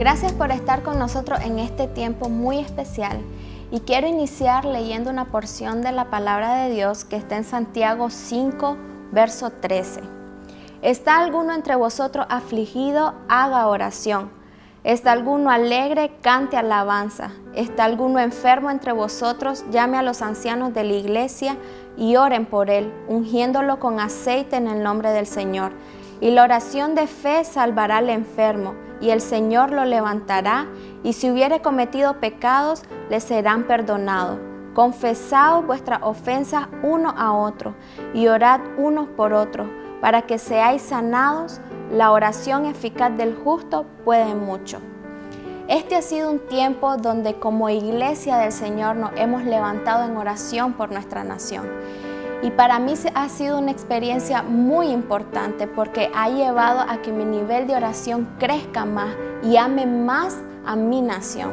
Gracias por estar con nosotros en este tiempo muy especial y quiero iniciar leyendo una porción de la palabra de Dios que está en Santiago 5, verso 13. ¿Está alguno entre vosotros afligido? Haga oración. ¿Está alguno alegre? Cante alabanza. ¿Está alguno enfermo entre vosotros? Llame a los ancianos de la iglesia y oren por él, ungiéndolo con aceite en el nombre del Señor. Y la oración de fe salvará al enfermo, y el Señor lo levantará, y si hubiere cometido pecados, le serán perdonados. Confesaos vuestras ofensas uno a otro, y orad unos por otros, para que seáis sanados. La oración eficaz del justo puede mucho. Este ha sido un tiempo donde como Iglesia del Señor nos hemos levantado en oración por nuestra nación. Y para mí ha sido una experiencia muy importante porque ha llevado a que mi nivel de oración crezca más y ame más a mi nación.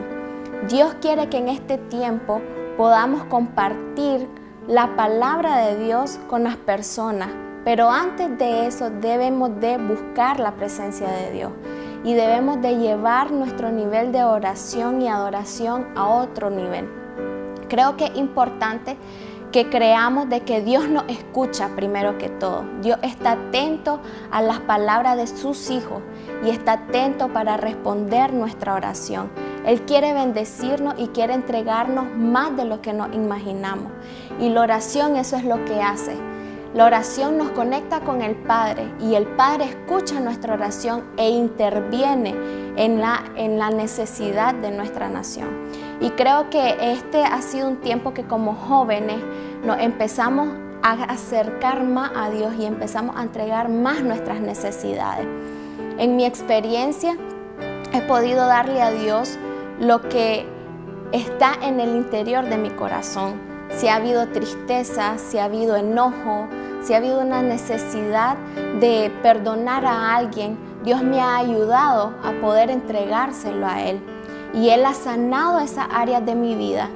Dios quiere que en este tiempo podamos compartir la palabra de Dios con las personas. Pero antes de eso debemos de buscar la presencia de Dios y debemos de llevar nuestro nivel de oración y adoración a otro nivel. Creo que es importante que creamos de que Dios nos escucha primero que todo. Dios está atento a las palabras de sus hijos y está atento para responder nuestra oración. Él quiere bendecirnos y quiere entregarnos más de lo que nos imaginamos. Y la oración eso es lo que hace. La oración nos conecta con el Padre y el Padre escucha nuestra oración e interviene en la necesidad de nuestra nación. Y creo que este ha sido un tiempo que como jóvenes nos empezamos a acercar más a Dios y empezamos a entregar más nuestras necesidades. En mi experiencia he podido darle a Dios lo que está en el interior de mi corazón. Si ha habido tristeza, si ha habido enojo, si ha habido una necesidad de perdonar a alguien, Dios me ha ayudado a poder entregárselo a Él. Y Él ha sanado esas áreas de mi vida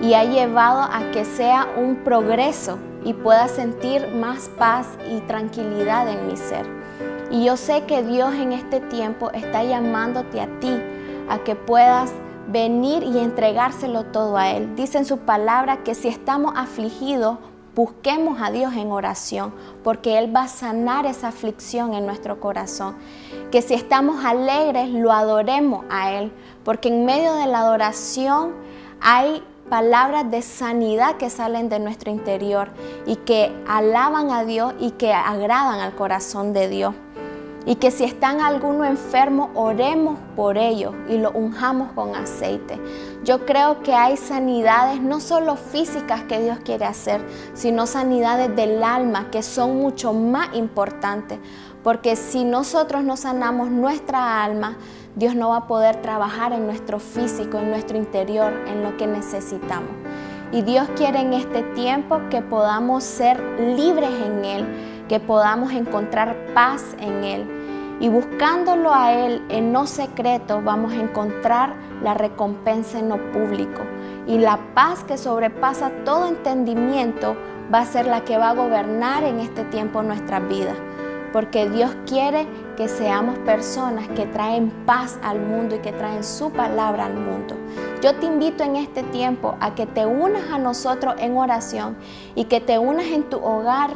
y ha llevado a que sea un progreso y pueda sentir más paz y tranquilidad en mi ser. Y yo sé que Dios en este tiempo está llamándote a ti, a que puedas venir y entregárselo todo a Él. Dice en su palabra que si estamos afligidos, busquemos a Dios en oración, porque Él va a sanar esa aflicción en nuestro corazón. Que si estamos alegres, lo adoremos a Él, porque en medio de la adoración hay palabras de sanidad que salen de nuestro interior y que alaban a Dios y que agradan al corazón de Dios. Y que si están alguno enfermo, oremos por ellos y lo unjamos con aceite. Yo creo que hay sanidades no solo físicas que Dios quiere hacer, sino sanidades del alma que son mucho más importantes. Porque si nosotros no sanamos nuestra alma, Dios no va a poder trabajar en nuestro físico, en nuestro interior, en lo que necesitamos. Y Dios quiere en este tiempo que podamos ser libres en Él, que podamos encontrar paz en Él. Y buscándolo a Él en lo secreto vamos a encontrar la recompensa en lo público. Y la paz que sobrepasa todo entendimiento va a ser la que va a gobernar en este tiempo nuestras vidas. Porque Dios quiere que seamos personas que traen paz al mundo y que traen su palabra al mundo. Yo te invito en este tiempo a que te unas a nosotros en oración y que te unas en tu hogar.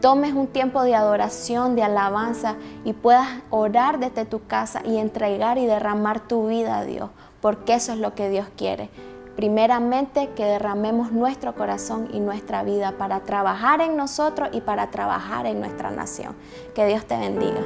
Tomes un tiempo de adoración, de alabanza y puedas orar desde tu casa y entregar y derramar tu vida a Dios, porque eso es lo que Dios quiere. Primeramente, que derramemos nuestro corazón y nuestra vida para trabajar en nosotros y para trabajar en nuestra nación. Que Dios te bendiga.